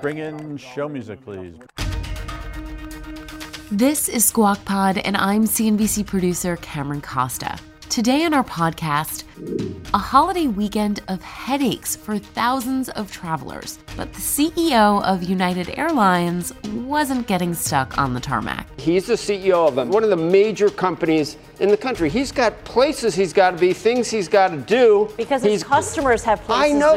Bring in show music, please. This is Squawk Pod, and I'm CNBC producer Cameron Costa. Today on our podcast, a holiday weekend of headaches for thousands of travelers, but the CEO of United Airlines wasn't getting stuck on the tarmac. He's the CEO of one of the major companies in the country. He's got places he's got to be, things he's got to do. Because his customers have places to go,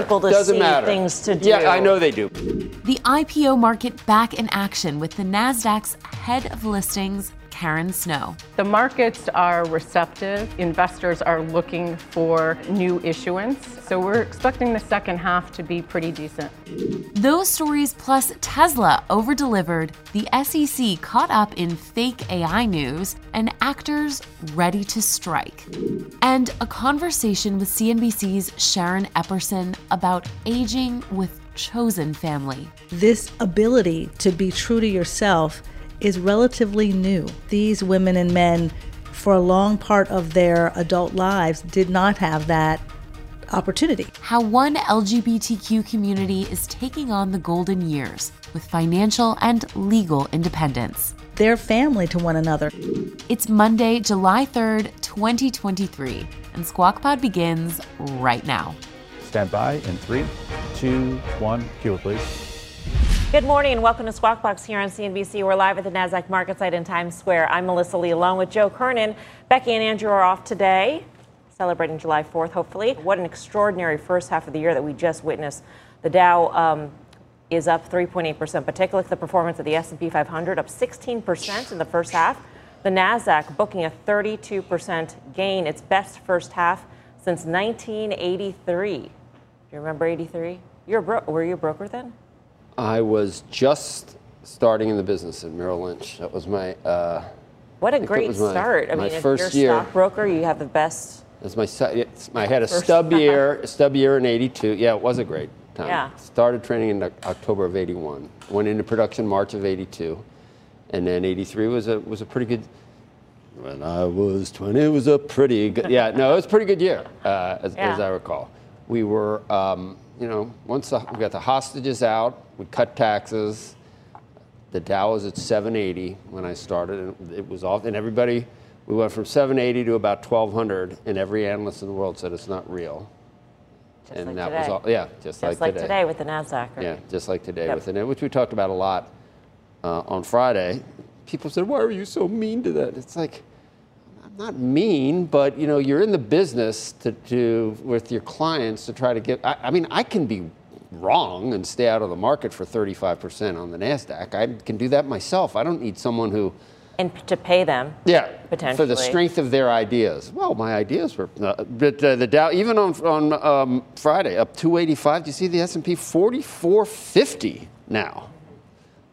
people to see, things to do. Yeah, I know they do. The IPO market back in action with the NASDAQ's head of listings, Karen Snow. The markets are receptive. Investors are looking for new issuance. So we're expecting the second half to be pretty decent. Those stories plus Tesla over-delivered, the SEC caught up in fake AI news, and actors ready to strike. And a conversation with CNBC's Sharon Epperson about aging with chosen family. This ability to be true to yourself is relatively new. These women and men, for a long part of their adult lives, did not have that opportunity. How one LGBTQ community is taking on the golden years with financial and legal independence. They're family to one another. It's Monday, July 3rd, 2023, and Squawk Pod begins right now. Stand by in 3, 2, 1, cue please. Good morning and welcome to Squawk Box here on CNBC. We're live at the NASDAQ market site in Times Square. I'm Melissa Lee along with Joe Kernan. Becky and Andrew are off today, celebrating July 4th, hopefully. What an extraordinary first half of the year that we just witnessed. The Dow is up 3.8%, but take a look at the performance of the S&P 500, up 16% in the first half. The NASDAQ booking a 32% gain, its best first half since 1983. Do you remember 83? Were you a broker then? I was just starting in the business at Merrill Lynch. That was my... what a great start. I mean, if you're a stockbroker, you have the best... I had a stub year in 82. Yeah, it was a great time. Yeah. Started training in October of 81. Went into production March of 82. And then 83 was a pretty good... When I was 20, it was a pretty good... Yeah, no, it was a pretty good year, as I recall. We were... once we got the hostages out, we cut taxes. The Dow was at 780 when I started, and it was off. And everybody, we went from 780 to about 1,200, and every analyst in the world said it's not real. Just and like that today. Was all, yeah, just like today with the NASDAQ. Right? Yeah, just like today with the NASDAQ, which we talked about a lot on Friday. People said, "Why were you so mean to that?" It's like, not mean, but you're in the business to do with your clients to try to get. I mean, I can be wrong and stay out of the market for 35% on the NASDAQ. I can do that myself. I don't need someone who. And to pay them. Yeah, potentially for the strength of their ideas. Well, my ideas were, but the Dow even on Friday up 285. Do you see the S&P 4450 now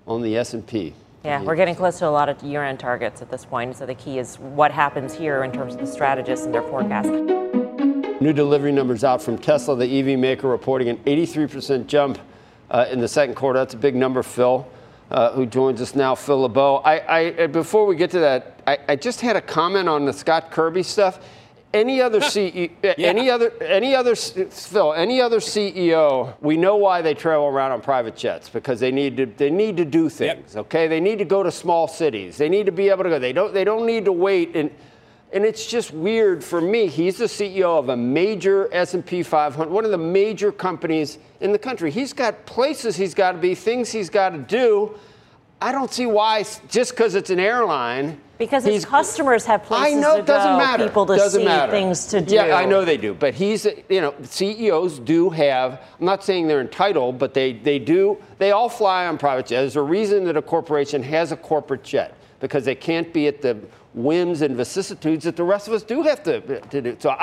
on the S&P? Yeah, we're getting close to a lot of year-end targets at this point, so the key is what happens here in terms of the strategists and their forecast. New delivery numbers out from Tesla, the EV maker, reporting an 83% jump in the second quarter. That's a big number, Phil, who joins us now, Phil LeBeau. Before we get to that, I just had a comment on the Scott Kirby stuff. Any other CEO, we know why they travel around on private jets, because they need to do things, okay? They need to go to small cities. They need to be able to go. They don't need to wait, and it's just weird for me. He's the CEO of a major S&P 500, one of the major companies in the country. He's got places he's got to be, things he's got to do. I don't see why just because it's an airline. Because his customers have places to go, people to see, things to do. Yeah, I know they do. But CEOs do have, I'm not saying they're entitled, but they all fly on private jets. There's a reason that a corporation has a corporate jet, because they can't be at the whims and vicissitudes that the rest of us do have to do. So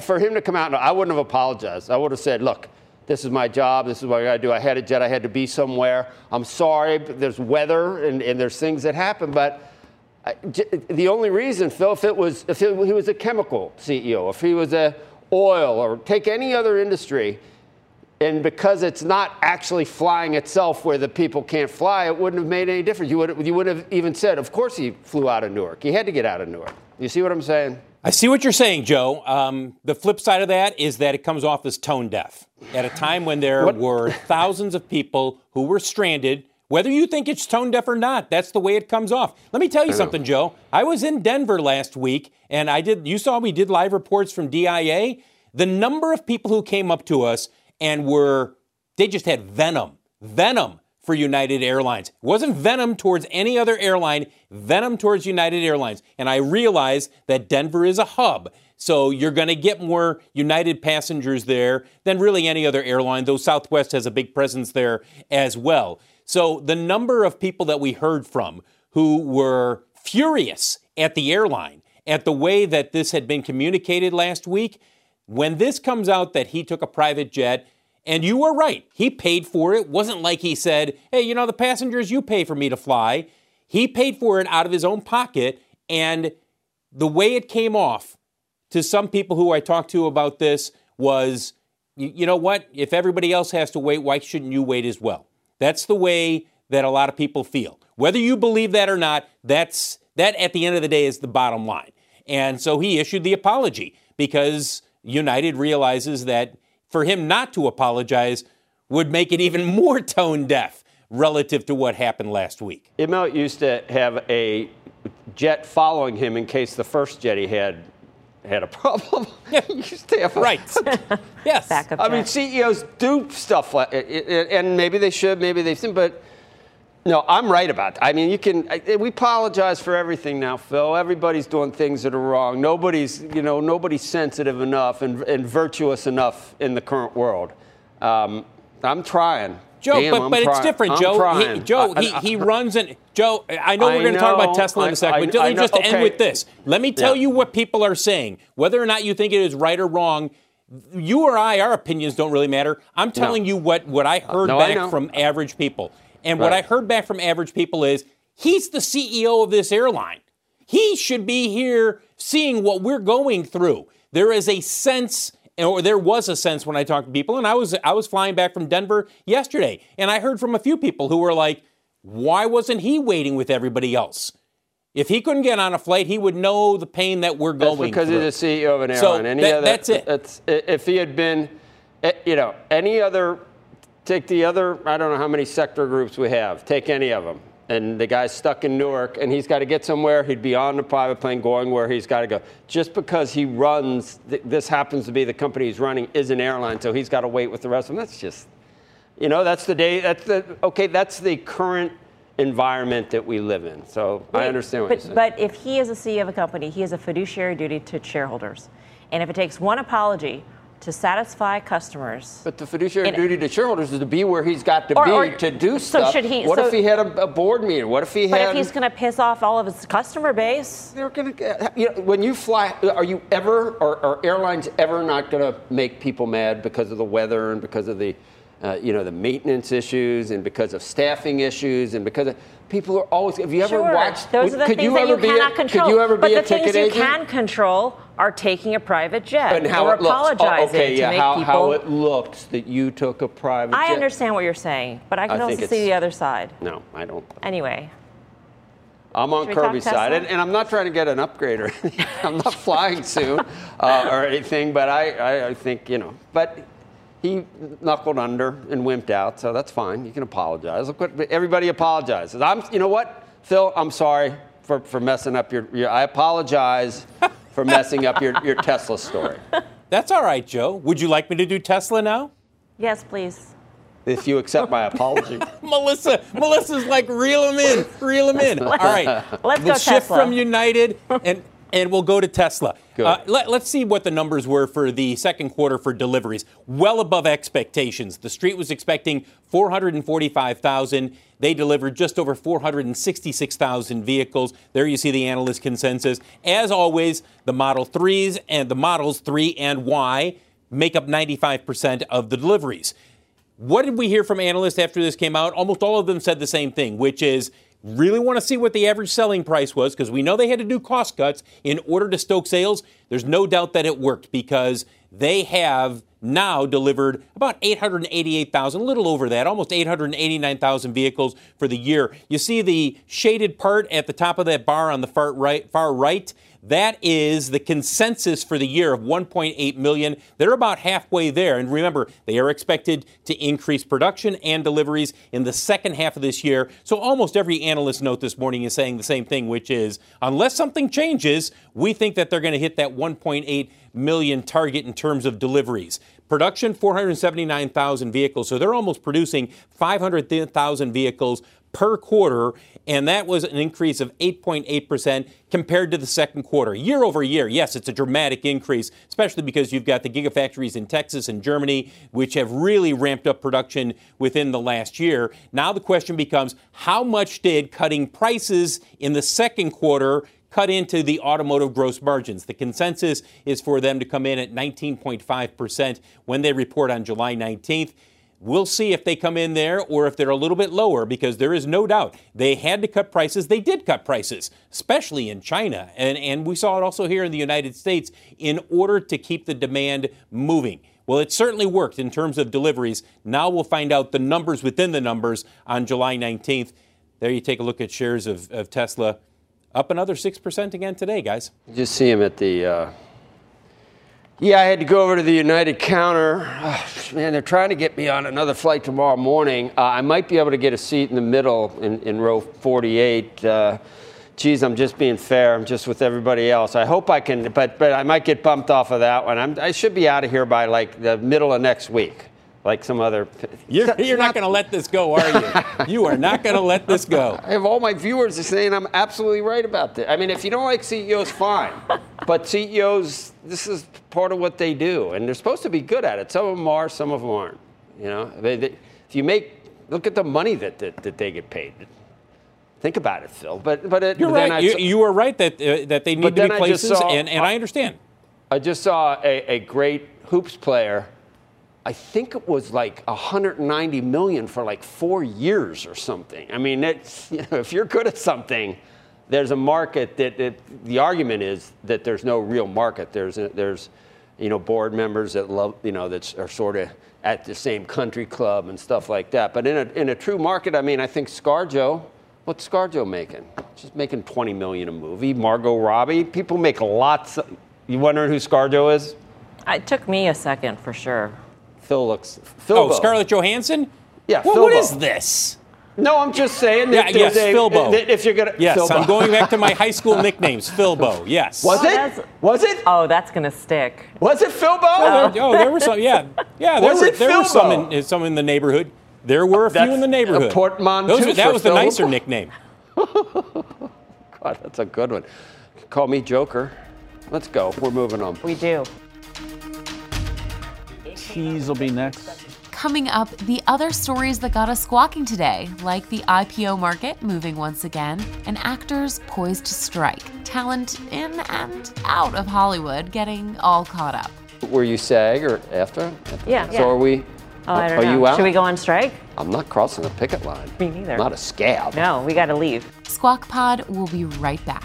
for him to come out, I wouldn't have apologized. I would have said, look, This is my job. This is what I got to do. I had a jet. I had to be somewhere. I'm sorry. But there's weather and there's things that happen. But the only reason, Phil, if he was a chemical CEO, if he was a oil or take any other industry, and because it's not actually flying itself where the people can't fly, it wouldn't have made any difference. You would have even said, of course he flew out of Newark. He had to get out of Newark. You see what I'm saying? I see what you're saying, Joe. The flip side of that is that it comes off as tone deaf at a time when there were thousands of people who were stranded. Whether you think it's tone deaf or not, that's the way it comes off. Let me tell you something, Joe. I was in Denver last week, and you saw we did live reports from DIA. The number of people who came up to us and they just had venom for United Airlines. It wasn't venom towards any other airline, venom towards United Airlines. And I realize that Denver is a hub, so you're going to get more United passengers there than really any other airline, though Southwest has a big presence there as well. So the number of people that we heard from who were furious at the airline, at the way that this had been communicated last week, when this comes out that he took a private jet, and you were right, he paid for it. Wasn't like he said, hey, you know, the passengers, you pay for me to fly. He paid for it out of his own pocket. And the way it came off to some people who I talked to about this was, you know what? If everybody else has to wait, why shouldn't you wait as well? That's the way that a lot of people feel. Whether you believe that or not, that at the end of the day is the bottom line. And so he issued the apology because United realizes that for him not to apologize would make it even more tone deaf relative to what happened last week. Immelt used to have a jet following him in case the first jet he had a problem. Yeah. Right. Yes. I mean, CEOs do stuff like it, and maybe they should, maybe they shouldn't, but no, I'm right about that. I mean, we apologize for everything now, Phil. Everybody's doing things that are wrong. Nobody's sensitive enough and virtuous enough in the current world. I'm trying. Joe, it's different, Joe. He runs and Joe, I know we're going to talk about Tesla in a second, but just to end with this. Let me tell you what people are saying. Whether or not you think it is right or wrong, you or I, our opinions don't really matter. I'm telling you what I heard back from average people. And what I heard back from average people is he's the CEO of this airline. He should be here seeing what we're going through. There was a sense when I talked to people, and I was flying back from Denver yesterday, and I heard from a few people who were like, why wasn't he waiting with everybody else? If he couldn't get on a flight, he would know the pain that we're going through. That's because he's the CEO of an airline. That's it. If he had been, any other, take the other, I don't know how many sector groups we have, take any of them, and the guy's stuck in Newark, and he's got to get somewhere. He'd be on the private plane going where he's got to go. Just because he runs, this happens to be the company he's running is an airline, so he's got to wait with the rest of them. That's just, that's the current environment that we live in. So I understand what you're saying. But if he is a CEO of a company, he has a fiduciary duty to shareholders. And if it takes one apology to satisfy customers. But the fiduciary duty to shareholders is to be where he's got to be to do stuff. What if he had a board meeting? What if he had... But if he's going to piss off all of his customer base? They're going to... when you fly, are airlines ever not going to make people mad because of the weather and because of the, the maintenance issues and because of staffing issues and because of... People are always... Have you ever watched... Those are the things that you cannot control. Could you ever be a ticket agent? But the things you can control are taking a private jet and how or it apologizing looks. Oh, okay, yeah, to make how it looks that you took a private jet. I understand what you're saying, but I can also see the other side. No, I don't. Anyway. I'm on Kirby's side, and I'm not trying to get an upgrade or anything. I'm not flying soon or anything, but I think, but... He knuckled under and wimped out, so that's fine. You can apologize. Look, everybody apologizes. You know what, Phil? I'm sorry for messing up your. I apologize for messing up your Tesla story. That's all right, Joe. Would you like me to do Tesla now? Yes, please. If you accept my apology. Melissa's like, reel him in. All right, let's shift Tesla. From United and we'll go to Tesla. Let's see what the numbers were for the second quarter for deliveries. Well above expectations. The street was expecting 445,000. They delivered just over 466,000 vehicles. There you see the analyst consensus. As always, the Model 3s and the Models 3 and Y make up 95% of the deliveries. What did we hear from analysts after this came out? Almost all of them said the same thing, which is really want to see what the average selling price was, because we know they had to do cost cuts in order to stoke sales. There's no doubt that it worked, because they have now delivered about 888,000, a little over that, almost 889,000 vehicles for the year. You see the shaded part at the top of that bar on the far right. That is the consensus for the year of 1.8 million. They're about halfway there. And remember, they are expected to increase production and deliveries in the second half of this year. So almost every analyst note this morning is saying the same thing, which is unless something changes, we think that they're going to hit that 1.8 million target in terms of deliveries. Production, 479,000 vehicles. So they're almost producing 500,000 vehicles per quarter, and that was an increase of 8.8% compared to the second quarter. Year over year, yes, it's a dramatic increase, especially because you've got the gigafactories in Texas and Germany, which have really ramped up production within the last year. Now the question becomes, how much did cutting prices in the second quarter cut into the automotive gross margins? The consensus is for them to come in at 19.5% when they report on July 19th. We'll see if they come in there or if they're a little bit lower, because there is no doubt they had to cut prices. They did cut prices, especially in China. And we saw it also here in the United States in order to keep the demand moving. Well, it certainly worked in terms of deliveries. Now we'll find out the numbers within the numbers on July 19th. There you take a look at shares of Tesla. Up another 6% again today, guys. You just see them at the... Yeah, I had to go over to the United counter. Oh, man, they're trying to get me on another flight tomorrow morning. I might be able to get a seat in the middle in row 48. Geez, I'm just being fair. I'm just with everybody else. I hope I can, but I might get bumped off of that one. I should be out of here by like the middle of next week. Like some other... You're not going to let this go, are you? You are not going to let this go. I have all my viewers are saying I'm absolutely right about this. I mean, if you don't like CEOs, fine. But CEOs, this is part of what they do. And they're supposed to be good at it. Some of them are, some of them aren't. You know, if you make... Look at the money that they get paid. Think about it, Phil. But you're right. You were right that they need to be places, and I understand. I just saw a great hoops player... I think it was like $190 million for like 4 years or something. I mean, it's, you know, if you're good at something, there's a market the argument is that there's no real market. There's you know, board members that love, you know, that are sort of at the same country club and stuff like that. But in a true market, I mean, I think ScarJo, what's ScarJo making? She's making $20 million a movie. Margot Robbie, people make lots of, you wondering who ScarJo is? It took me a second for sure. Phil LeBeau. Scarlett Johansson? Yeah, well, what is this? No, I'm just saying that Phil LeBeau. If you're gonna, yes, Phil I'm going back to my high school nicknames. Phil LeBeau, yes. Was it? Oh, that's going to stick. Was it Phil LeBeau? Oh, there were some, yeah. There were some in the neighborhood. There were a few in the neighborhood. A portmanteau. That was the nicer nickname. God, that's a good one. Call me Joker. Let's go. We're moving on. We do. Cheese will be next. Coming up, the other stories that got us squawking today, like the IPO market moving once again, and actors poised to strike, talent in and out of Hollywood getting all caught up. Were you SAG or AFTRA? Yeah. So are we? Oh, I don't know. Are you out? Should we go on strike? I'm not crossing the picket line. Me neither. I'm not a scab. No, we got to leave. Squawk Pod will be right back.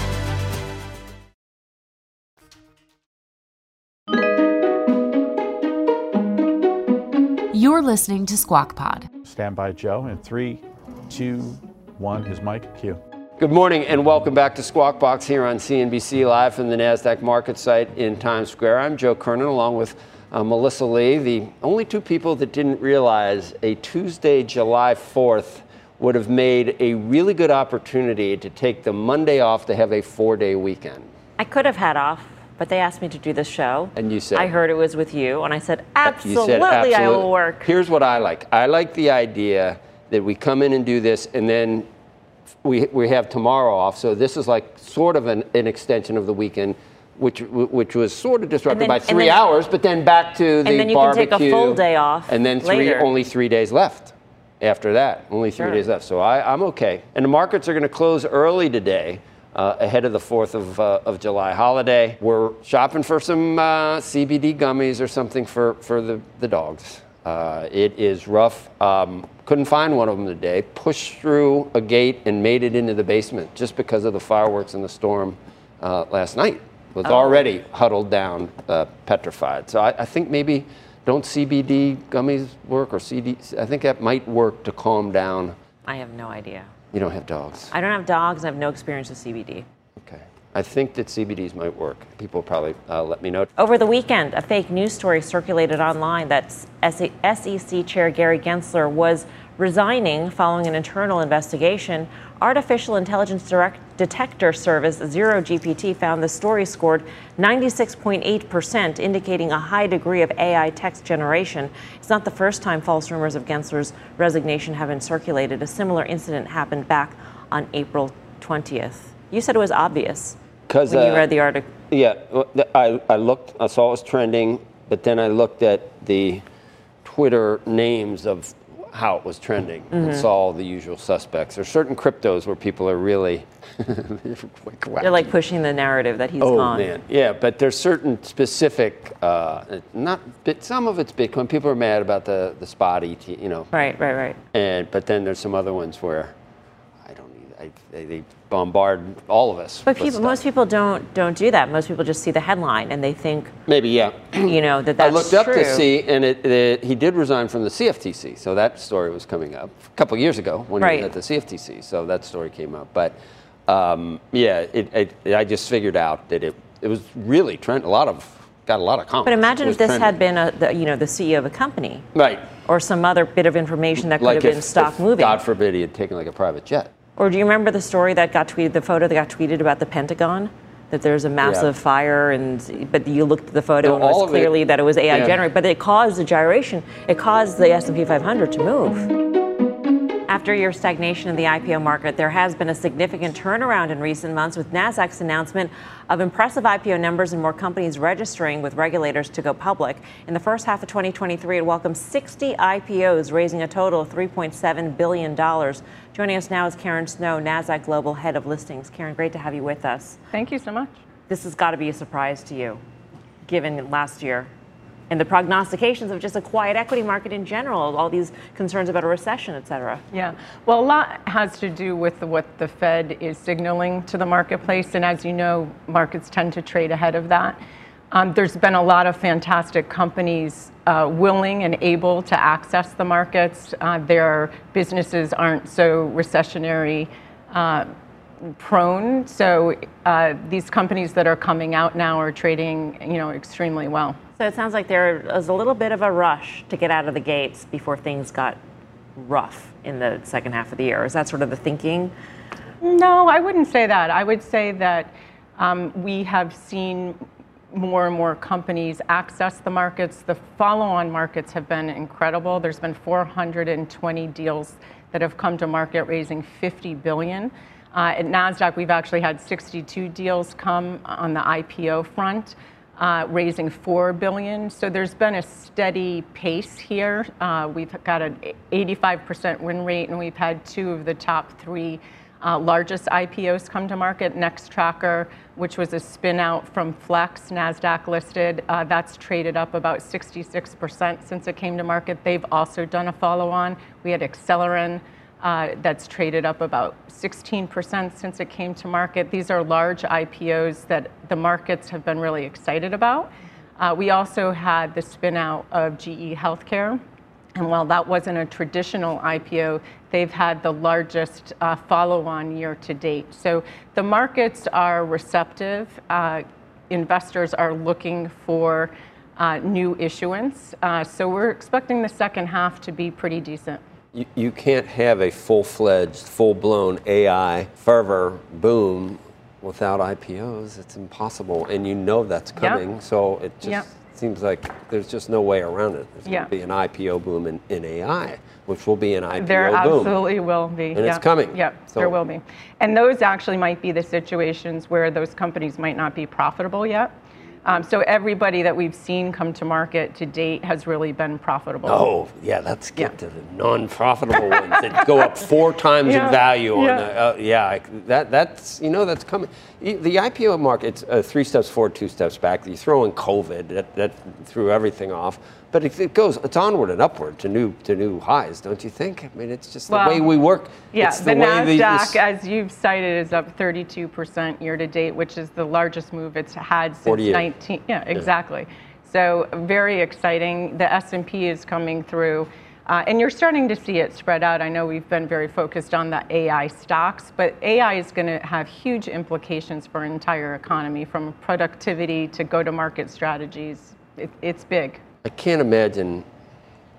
You're listening to Squawk Pod. Stand by, Joe. In 3, 2, 1 is Mike Q. Good morning and welcome back to Squawk Box here on CNBC live from the NASDAQ market site in Times Square. I'm Joe Kernan along with Melissa Lee. The only two people that didn't realize a Tuesday, July 4th would have made a really good opportunity to take the Monday off to have a 4-day weekend. I could have had off, but they asked me to do the show. And you said? I heard it was with you, and I said, absolutely, I will work. Here's what I like. I like the idea that we come in and do this, and then we have tomorrow off. So this is like sort of an extension of the weekend, which was sort of disrupted by 3 hours, but then back to the barbecue. And then you can take a full day off. And then only 3 days left after that. Only three days left. So I'm okay. And the markets are going to close early today. Ahead of the 4th of July holiday. We're shopping for some CBD gummies or something for the dogs. It is rough. Couldn't find one of them today. Pushed through a gate and made it into the basement just because of the fireworks and the storm last night. Was already huddled down, petrified. So I think maybe don't CBD gummies work or CBD? I think that might work to calm down. I have no idea. You don't have dogs. I don't have dogs. I have no experience with CBD. Okay. I think that CBDs might work. People probably let me know. Over the weekend, a fake news story circulated online that SEC Chair Gary Gensler was resigning following an internal investigation. Artificial Intelligence Detector Service, Zero GPT, found the story scored 96.8%, indicating a high degree of AI text generation. It's not the first time false rumors of Gensler's resignation have been circulated. A similar incident happened back on April 20th. You said it was obvious when you read the article. Yeah, I looked, I saw it was trending, but then I looked at the Twitter names of how it was trending. Mm-hmm. It's all the usual suspects. There's certain cryptos where people are really they're like pushing the narrative that he's gone. Oh man, yeah, but there's certain specific some of it's Bitcoin. People are mad about the spot ET, you know. Right. But then there's some other ones where they bombard all of us. But most people don't do that. Most people just see the headline and they think maybe that's true. I looked up to see, and he did resign from the CFTC, so that story was coming up a couple years ago when he was at the CFTC. So that story came up, but I just figured out that it was really trending. Got a lot of comments. But imagine if this had been the CEO of a company, right, or some other bit of information that could have been stock moving. God forbid he had taken like a private jet. Or do you remember the story that got tweeted, the photo that got tweeted about the Pentagon? That there's a massive fire, but you looked at the photo and it was clearly that it was AI generated. But it caused a gyration. It caused the S&P 500 to move. After a year stagnation in the IPO market, there has been a significant turnaround in recent months with NASDAQ's announcement of impressive IPO numbers and more companies registering with regulators to go public. In the first half of 2023, it welcomed 60 IPOs, raising a total of $3.7 billion. Joining us now is Karen Snow, NASDAQ Global Head of Listings. Karen, great to have you with us. Thank you so much. This has got to be a surprise to you, given last year and the prognostications of just a quiet equity market in general, all these concerns about a recession, et cetera. Yeah, well, a lot has to do with what the Fed is signaling to the marketplace. And as you know, markets tend to trade ahead of that. There's been a lot of fantastic companies willing and able to access the markets. Their businesses aren't so recessionary prone. So these companies that are coming out now are trading, extremely well. So it sounds like there was a little bit of a rush to get out of the gates before things got rough in the second half of the year. Is that sort of the thinking? No, I wouldn't say that. I would say that we have seen more and more companies access the markets. The follow-on markets have been incredible. There's been 420 deals that have come to market raising $50 billion. At NASDAQ, we've actually had 62 deals come on the IPO front, raising $4 billion. So there's been a steady pace here. We've got an 85% win rate, and we've had 2 of the top 3 largest IPOs come to market. Next Tracker, which was a spin out from Flex, NASDAQ listed, that's traded up about 66% since it came to market. They've also done a follow-on. We had Acceleron, that's traded up about 16% since it came to market. These are large IPOs that the markets have been really excited about. We also had the spin out of GE Healthcare, And while that wasn't a traditional IPO, they've had the largest follow-on year to date. So the markets are receptive. Investors are looking for new issuance. So we're expecting the second half to be pretty decent. You can't have a full-fledged, full-blown AI fervor boom without IPOs. It's impossible. And you know that's coming. Yep. So it just... Yep. Seems like there's just no way around it. There's going to be an IPO boom in AI, which will be an IPO boom. There absolutely will be. And it's coming. Yeah, so. There will be. And those actually might be the situations where those companies might not be profitable yet. So everybody that we've seen come to market to date has really been profitable. Oh, yeah, let's get to the non-profitable ones that go up 4 times in value. On that's, you know, that's coming. The IPO market, it's 3 steps forward, 2 steps back. You throw in COVID, that threw everything off. But it's onward and upward to new highs, don't you think? I mean, it's just the way we work. Yeah, it's the way NASDAQ, as you've cited, is up 32% year to date, which is the largest move it's had since 19. Yeah, exactly. Yeah. So very exciting. The S&P is coming through, and you're starting to see it spread out. I know we've been very focused on the AI stocks, but AI is going to have huge implications for an entire economy, from productivity to go-to-market strategies. It's big. I can't imagine,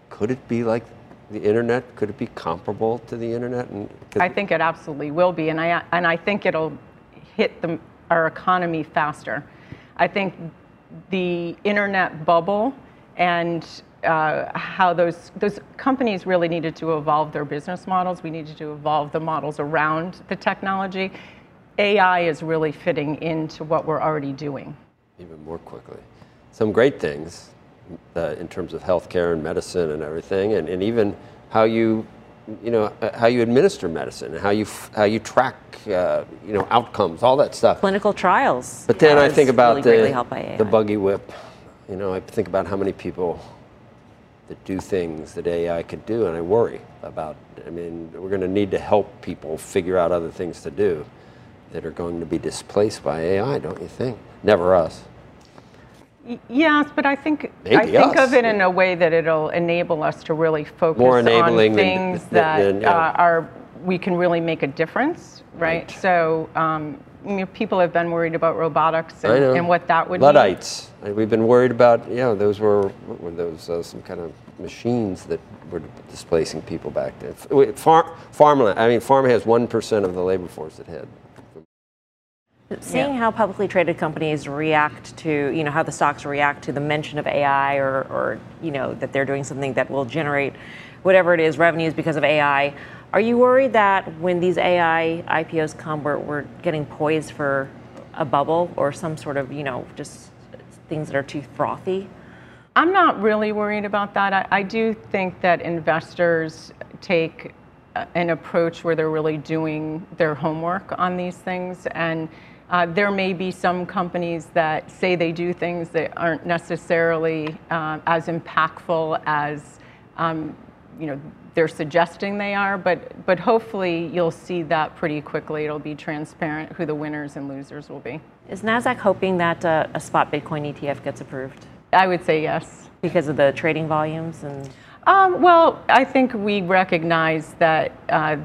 could it be like the internet? Could it be comparable to the internet? I think it absolutely will be, and I think it'll hit our economy faster. I think the internet bubble and how those companies really needed to evolve their business models. We needed to evolve the models around the technology. AI is really fitting into what we're already doing. Even more quickly. Some great things. In terms of healthcare and medicine and everything, and even how you administer medicine, and how you track outcomes, all that stuff. Clinical trials. But then I think about really the buggy whip. You know, I think about how many people that do things that AI could do, and I worry about. I mean, we're going to need to help people figure out other things to do that are going to be displaced by AI, don't you think? Never us. Yes, but I think of it in a way that it'll enable us to really focus on things we can really make a difference, right? So people have been worried about robotics and what that would Luddites. Mean. Luddites. We've been worried about, those were some kind of machines that were displacing people back then. Farmland, farm has 1% of the labor force it had. Seeing how publicly traded companies react to, how the stocks react to the mention of AI or that they're doing something that will generate whatever it is, revenues because of AI. Are you worried that when these AI IPOs come, we're getting poised for a bubble or some sort of, just things that are too frothy? I'm not really worried about that. I do think that investors take an approach where they're really doing their homework on these things. And there may be some companies that say they do things that aren't necessarily as impactful as they're suggesting they are, but hopefully you'll see that pretty quickly. It'll be transparent who the winners and losers will be. Is NASDAQ hoping that a spot Bitcoin ETF gets approved? I would say yes. Because of the trading volumes and... Well, I think we recognize that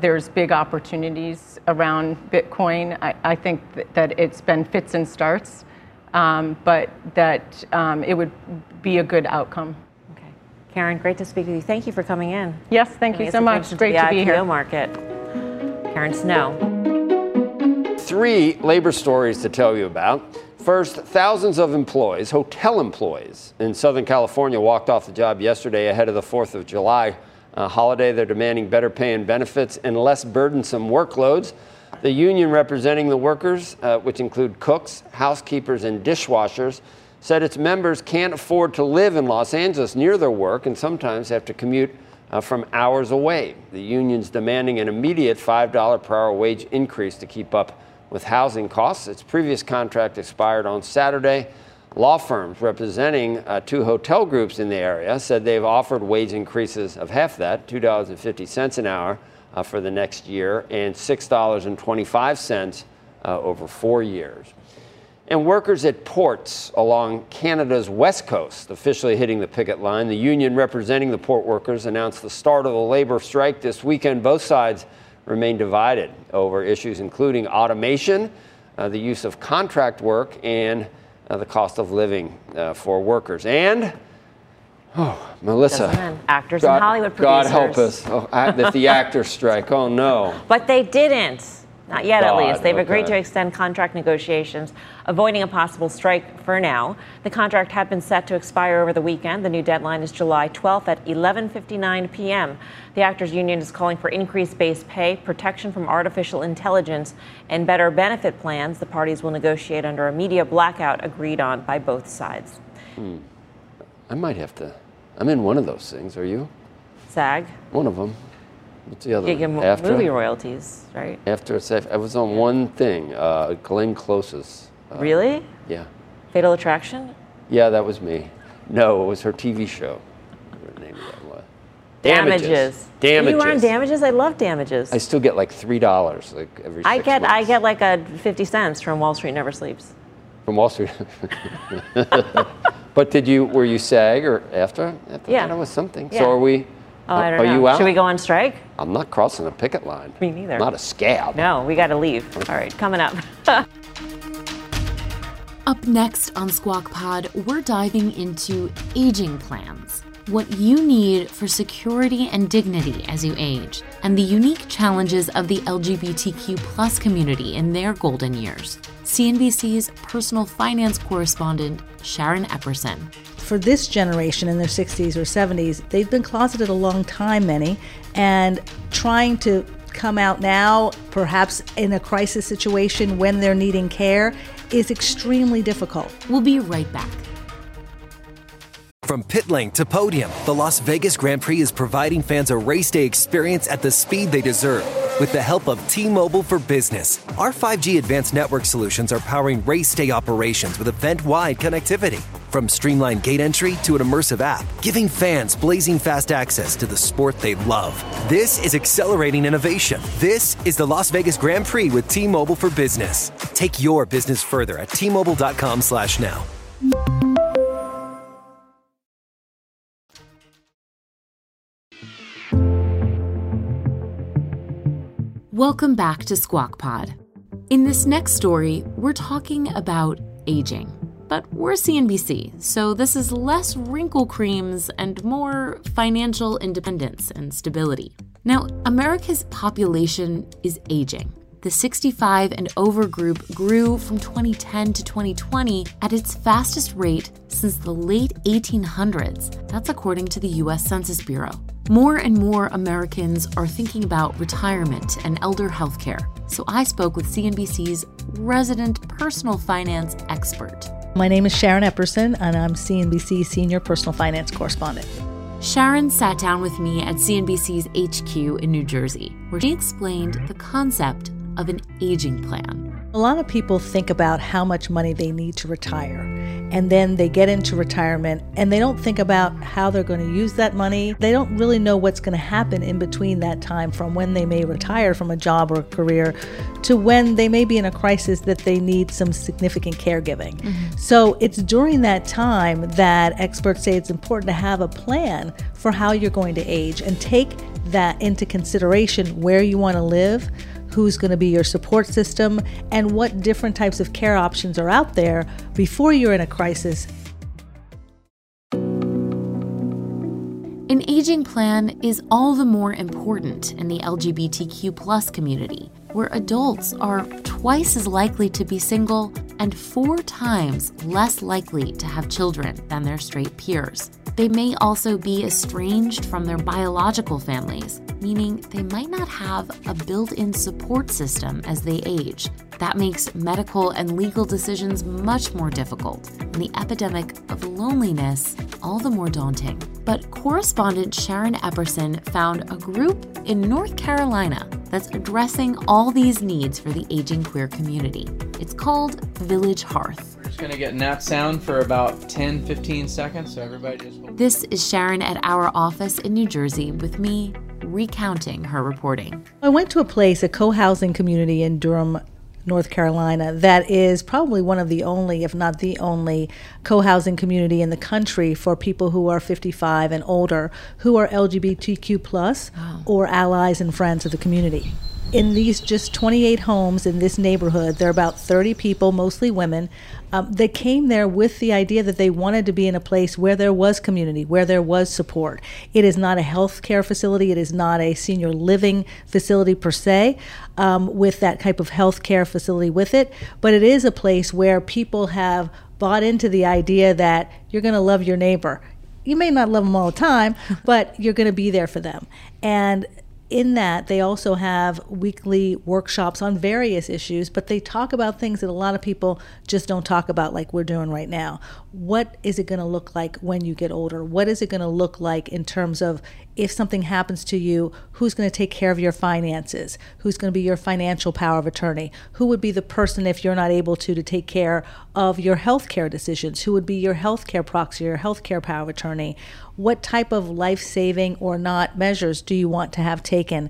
there's big opportunities around Bitcoin. I think that it's been fits and starts, but that it would be a good outcome. Okay. Karen, great to speak with you. Thank you for coming in. Yes, thank you so much. Great to be here. IPO market. Karen Snow. 3 labor stories to tell you about. First, thousands of employees, hotel employees in Southern California walked off the job yesterday ahead of the 4th of July holiday. They're demanding better pay and benefits and less burdensome workloads. The union representing the workers, which include cooks, housekeepers, and dishwashers, said its members can't afford to live in Los Angeles near their work and sometimes have to commute from hours away. The union's demanding an immediate $5 per hour wage increase to keep up with housing costs. Its previous contract expired on Saturday. Law firms representing 2 hotel groups in the area said they've offered wage increases of half that, $2.50 an hour for the next year and $6.25 over 4 years. And workers at ports along Canada's west coast officially hitting the picket line. The union representing the port workers announced the start of a labor strike this weekend. Both sides remain divided over issues including automation, the use of contract work, and the cost of living for workers. And, Melissa. Actors and Hollywood producers. God help us. The actors strike. Oh, no. But they didn't. Not yet, at least. They've agreed to extend contract negotiations, avoiding a possible strike for now. The contract had been set to expire over the weekend. The new deadline is July 12th at 11:59 p.m. The Actors Union is calling for increased base pay, protection from artificial intelligence, and better benefit plans. The parties will negotiate under a media blackout agreed on by both sides. I might have to. I'm in one of those things. Are you? SAG? One of them. What's the other? After movie royalties, right? After I was on one thing, Glenn Close's. Really? Yeah. Fatal Attraction? Yeah, that was me. No, it was her TV show. Her name of that was Damages. You were on Damages? I love Damages. I still get like $3 like every 6 months. I get like a 50 cents from Wall Street Never Sleeps. From Wall Street. But were you SAG or AFTRA? Yeah, that was something. Yeah. So are we? Oh, I don't know. Are you out? Should we go on strike? I'm not crossing a picket line. Me neither. I'm not a scab. No, we got to leave. All right, coming up. Up next on Squawk Pod, we're diving into aging plans, what you need for security and dignity as you age, and the unique challenges of the LGBTQ plus community in their golden years. CNBC's personal finance correspondent, Sharon Epperson. For this generation in their 60s or 70s, they've been closeted a long time, many, and trying to come out now, perhaps in a crisis situation when they're needing care, is extremely difficult. We'll be right back. From pit lane to podium, the Las Vegas Grand Prix is providing fans a race day experience at the speed they deserve. With the help of T-Mobile for Business, our 5G advanced network solutions are powering race day operations with event-wide connectivity. From streamlined gate entry to an immersive app, giving fans blazing fast access to the sport they love. This is accelerating innovation. This is the Las Vegas Grand Prix with T-Mobile for Business. Take your business further at T-Mobile.com/now. Welcome back to Squawk Pod. In this next story, we're talking about aging. But we're CNBC, so this is less wrinkle creams and more financial independence and stability. Now, America's population is aging. The 65 and over group grew from 2010 to 2020 at its fastest rate since the late 1800s. That's according to the U.S. Census Bureau. More and more Americans are thinking about retirement and elder healthcare. So I spoke with CNBC's resident personal finance expert. My name is Sharon Epperson, and I'm CNBC's senior personal finance correspondent. Sharon sat down with me at CNBC's HQ in New Jersey, where she explained the concept of an aging plan. A lot of people think about how much money they need to retire, and then they get into retirement and they don't think about how they're going to use that money. They don't really know what's going to happen in between that time from when they may retire from a job or a career to when they may be in a crisis that they need some significant caregiving. Mm-hmm. So it's during that time that experts say it's important to have a plan for how you're going to age and take that into consideration, where you want to live, who's going to be your support system, and what different types of care options are out there before you're in a crisis. An aging plan is all the more important in the LGBTQ plus community, where adults are twice as likely to be single and 4 times less likely to have children than their straight peers. They may also be estranged from their biological families, meaning they might not have a built-in support system as they age. That makes medical and legal decisions much more difficult, and the epidemic of loneliness all the more daunting. But correspondent Sharon Epperson found a group in North Carolina that's addressing all these needs for the aging queer community. It's called Village Hearth. We're just going to get nap sound for about 10, 15 seconds, so everybody just... This is Sharon at our office in New Jersey with me, recounting her reporting. I went to a co-housing community in Durham, North Carolina, that is probably one of the only, if not the only, co-housing community in the country for people who are 55 and older who are LGBTQ plus or allies and friends of the community. In these just 28 homes in this neighborhood, there are about 30 people, mostly women, that came there with the idea that they wanted to be in a place where there was community, where there was support. It is not a healthcare facility. It is not a senior living facility per se, with that type of healthcare facility with it, but it is a place where people have bought into the idea that you're going to love your neighbor. You may not love them all the time, but you're going to be there for them. And in that, they also have weekly workshops on various issues, but they talk about things that a lot of people just don't talk about, like we're doing right now. What is it going to look like when you get older? What is it going to look like in terms of if something happens to you, who's going to take care of your finances? Who's going to be your financial power of attorney? Who would be the person, if you're not able to take care of your healthcare decisions? Who would be your healthcare proxy, your healthcare power of attorney? What type of life-saving or not measures do you want to have taken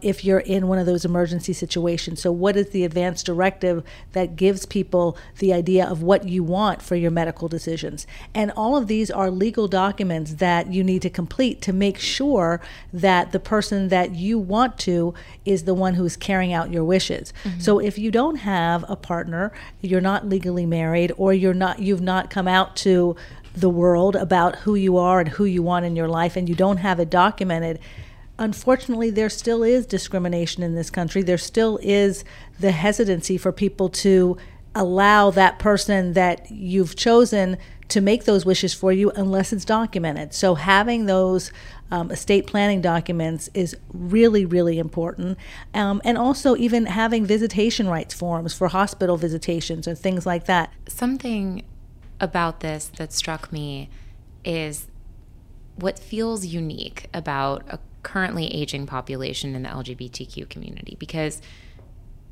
if you're in one of those emergency situations? So what is the advance directive that gives people the idea of what you want for your medical decisions? And all of these are legal documents that you need to complete to make sure that the person that you want to is the one who's carrying out your wishes. Mm-hmm. So if you don't have a partner, you're not legally married, or you've not come out to the world about who you are and who you want in your life, and you don't have it documented, unfortunately, there still is discrimination in this country. There still is the hesitancy for people to allow that person that you've chosen to make those wishes for you unless it's documented. So having those estate planning documents is really, really important. And also even having visitation rights forms for hospital visitations and things like that. Something about this that struck me is what feels unique about a currently aging population in the LGBTQ community, because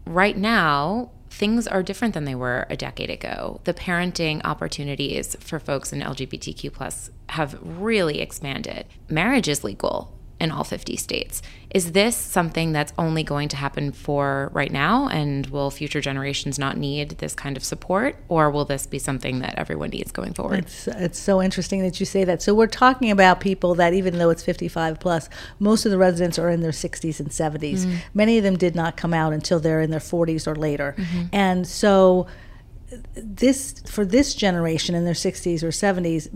right now things are different than they were a decade ago. The parenting opportunities for folks in LGBTQ plus have really expanded. Marriage is legal in all 50 states. Is this something that's only going to happen for right now, and will future generations not need this kind of support, or will this be something that everyone needs going forward? It's so interesting that you say that. So we're talking about people that, even though it's 55 plus, most of the residents are in their 60s and 70s. Mm-hmm. Many of them did not come out until they're in their 40s or later. Mm-hmm. And so this, for this generation in their 60s or 70s,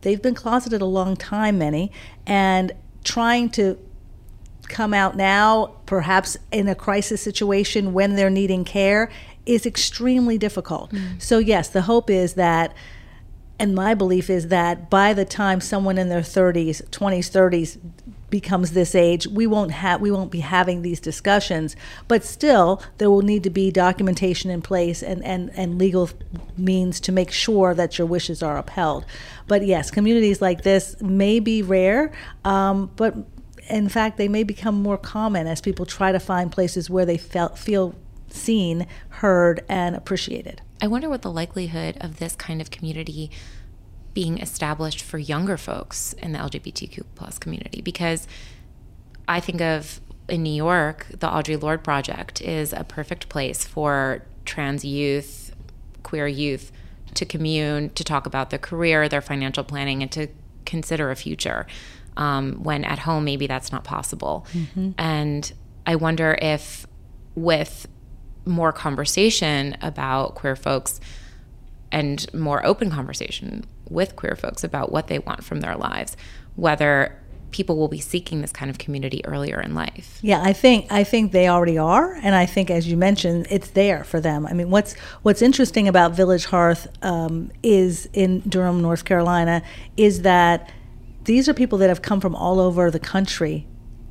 they've been closeted a long time, many, and trying to come out now, perhaps in a crisis situation when they're needing care, is extremely difficult. Mm. So yes, the hope is that, and my belief is that by the time someone in their 20s, 30s becomes this age, we won't be having these discussions, but still there will need to be documentation in place and legal means to make sure that your wishes are upheld. But yes, communities like this may be rare, but in fact they may become more common as people try to find places where they feel seen, heard, and appreciated. I wonder what the likelihood of this kind of community being established for younger folks in the LGBTQ plus community, because I think of, in New York, the Audre Lorde Project is a perfect place for trans youth, queer youth, to commune, to talk about their career, their financial planning, and to consider a future, when at home maybe that's not possible. Mm-hmm. And I wonder if with more conversation about queer folks and more open conversation with queer folks about what they want from their lives, whether people will be seeking this kind of community earlier in life. Yeah, I think they already are, and I think, as you mentioned, it's there for them. I mean, what's interesting about Village Hearth is in Durham, North Carolina, is that these are people that have come from all over the country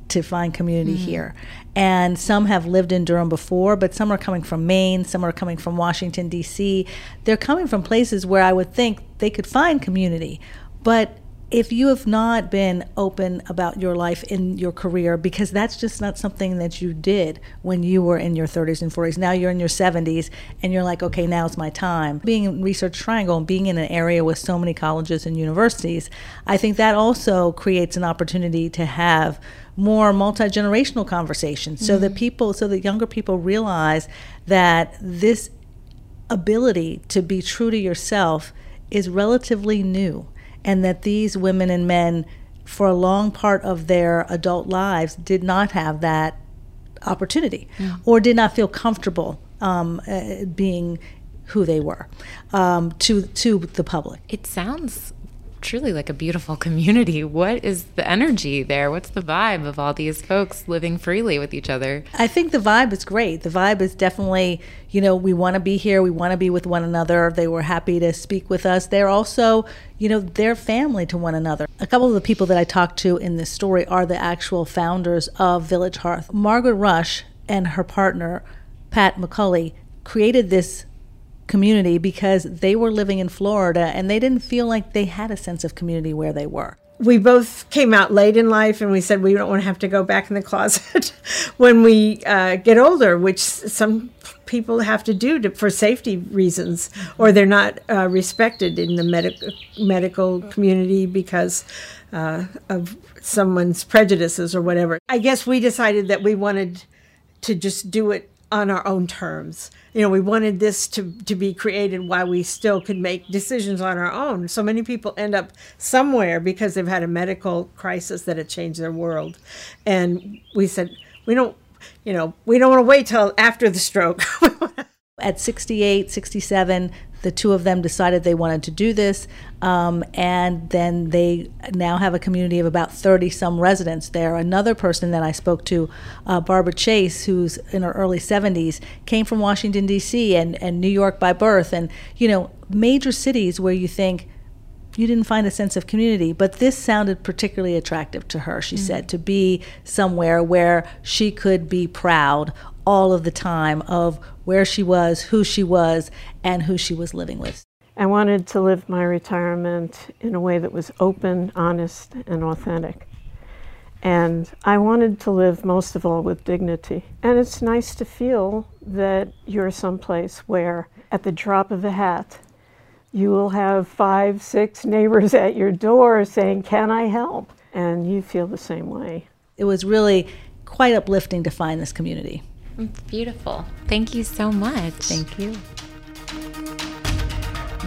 to find community mm-hmm. here. And some have lived in Durham before, but some are coming from Maine, some are coming from Washington, D.C. They're coming from places where I would think they could find community, but if you have not been open about your life in your career, because that's just not something that you did when you were in your 30s and 40s. Now you're in your 70s and you're like, okay, now's my time. Being in Research Triangle and being in an area with so many colleges and universities, I think that also creates an opportunity to have more multi-generational conversations, so that people, so that younger people realize that this ability to be true to yourself is relatively new, and that these women and men for a long part of their adult lives did not have that opportunity or did not feel comfortable being who they were to the public. It sounds truly like a beautiful community. What is the energy there? What's the vibe of all these folks living freely with each other? I think the vibe is great. The vibe is definitely, you know, we want to be here. We want to be with one another. They were happy to speak with us. They're also, you know, they're family to one another. A couple of the people that I talked to in this story are the actual founders of Village Hearth. Margaret Rush and her partner, Pat McCulley, created this community because they were living in Florida and they didn't feel like they had a sense of community where they were. We both came out late in life and we said we don't want to have to go back in the closet when we get older, which some people have to do for safety reasons, or they're not respected in the medical community because of someone's prejudices or whatever. I guess we decided that we wanted to just do it on our own terms. You know, we wanted this to be created while we still could make decisions on our own. So many people end up somewhere because they've had a medical crisis that had changed their world. And we said, we don't want to wait till after the stroke. At 68, 67, the two of them decided they wanted to do this. And then they now have a community of about 30-some residents there. Another person that I spoke to, Barbara Chase, who's in her early 70s, came from Washington, D.C. and New York by birth. And, you know, major cities where you think you didn't find a sense of community. But this sounded particularly attractive to her, she said, to be somewhere where she could be proud all of the time of where she was, who she was, and who she was living with. I wanted to live my retirement in a way that was open, honest, and authentic. And I wanted to live most of all with dignity. And it's nice to feel that you're someplace where at the drop of a hat, you will have 5, 6 neighbors at your door saying, "Can I help?" And you feel the same way. It was really quite uplifting to find this community. It's beautiful. Thank you so much. Thank you.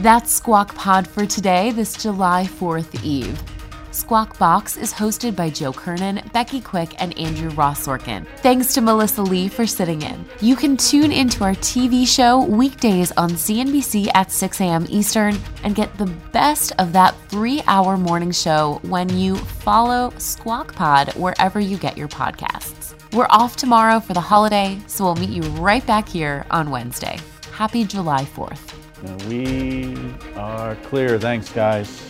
That's Squawk Pod for today, this July 4th Eve. Squawk Box is hosted by Joe Kernan, Becky Quick, and Andrew Ross Sorkin. Thanks to Melissa Lee for sitting in. You can tune into our TV show weekdays on CNBC at 6 a.m. Eastern and get the best of that 3-hour morning show when you follow Squawk Pod wherever you get your podcasts. We're off tomorrow for the holiday, so we'll meet you right back here on Wednesday. Happy July 4th. We are clear. Thanks, guys.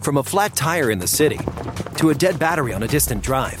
From a flat tire in the city to a dead battery on a distant drive,